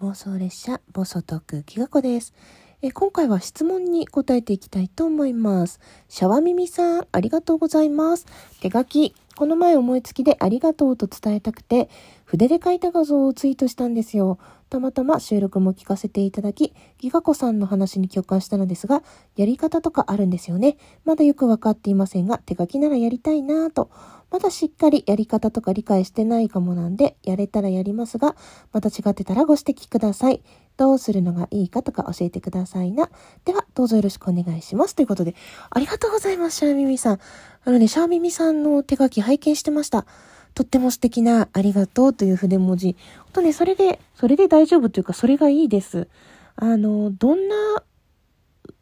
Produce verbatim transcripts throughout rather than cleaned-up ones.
妄想列車暴走トークきがこです。え今回は質問に答えていきたいと思います。シャワミミさん、ありがとうございます。手書き、この前思いつきでありがとうと伝えたくて筆で書いた画像をツイートしたんですよ。たまたま収録も聞かせていただき、ギガ子さんの話に共感したのですが、やり方とかあるんですよね。まだよくわかっていませんが、手書きならやりたいなぁと。まだしっかりやり方とか理解してないかもなんで、やれたらやりますが、また違ってたらご指摘ください。どうするのがいいかとか教えてくださいな。では、どうぞよろしくお願いします。ということで、ありがとうございます、シャーミミさん。あのね、シャーミミさんの手書き拝見してました。とっても素敵なありがとうという筆文字。ほんとね、それで、それで大丈夫というか、それがいいです。あの、どんな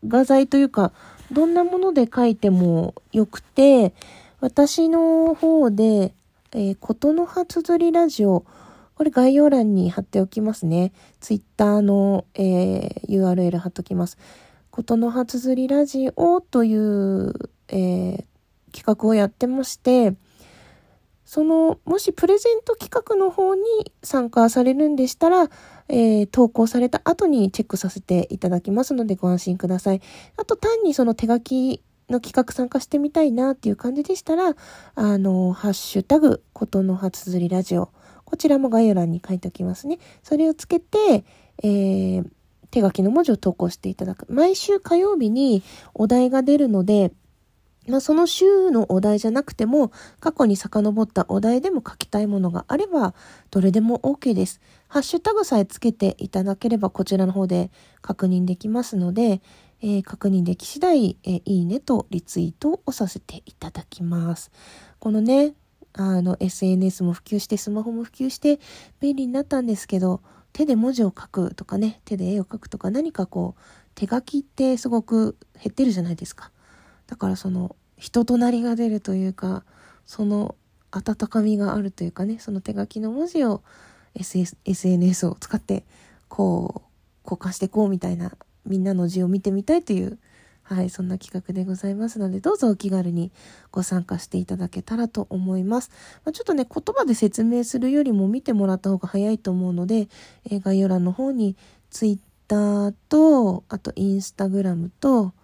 画材というか、どんなもので書いてもよくて、私の方で、えー、ことのはつづりラジオ、これ概要欄に貼っておきますね。ツイッターの、えー、ユーアールエル 貼っときます。ことのはつづりラジオという、えー、企画をやってまして、そのもしプレゼント企画の方に参加されるんでしたら、えー、投稿された後にチェックさせていただきますのでご安心ください。あと単にその手書きの企画参加してみたいなっていう感じでしたら、あのハッシュタグことのはつづりラジオ、こちらも概要欄に書いておきますね。それをつけて、えー、手書きの文字を投稿していただく。毎週火曜日にお題が出るので、まあ、その週のお題じゃなくても、過去に遡ったお題でも書きたいものがあれば、どれでも OK です。ハッシュタグさえつけていただければ、こちらの方で確認できますので、えー、確認でき次第、えー、いいねとリツイートをさせていただきます。このね、あの、エスエヌエス も普及して、スマホも普及して、便利になったんですけど、手で文字を書くとかね、手で絵を書くとか、何かこう、手書きってすごく減ってるじゃないですか。だからその人となりが出るというか、その温かみがあるというかね、その手書きの文字を エスエスエスエヌエス を使ってこう交換していこうみたいな、みんなの字を見てみたいという、はい、そんな企画でございますので、どうぞお気軽にご参加していただけたらと思います。まあ、ちょっとね、言葉で説明するよりも見てもらった方が早いと思うので、えー、概要欄の方に Twitter と、あと Instagram と、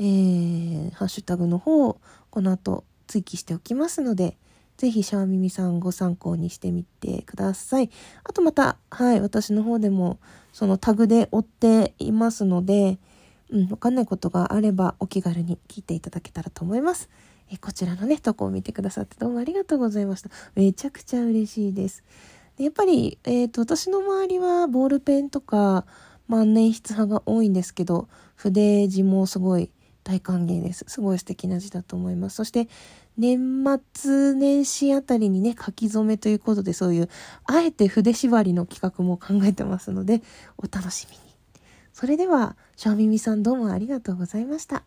えー、ハッシュタグの方をこの後追記しておきますので、ぜひシャワミミさんご参考にしてみてください。あとまた、はい、私の方でもそのタグで追っていますので、うん、わかんないことがあればお気軽に聞いていただけたらと思います。えー、こちらのね、投稿を見てくださってどうもありがとうございました。めちゃくちゃ嬉しいです。で、やっぱり、えーと、私の周りはボールペンとか万年筆派が多いんですけど、筆字もすごい大歓迎です。すごい素敵な字だと思います。そして年末年始あたりにね、書き初めということで、そういうあえて筆縛りの企画も考えてますので、お楽しみに。それではシャワミミさん、どうもありがとうございました。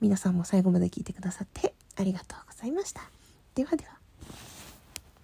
皆さんも最後まで聞いてくださってありがとうございました。ではでは。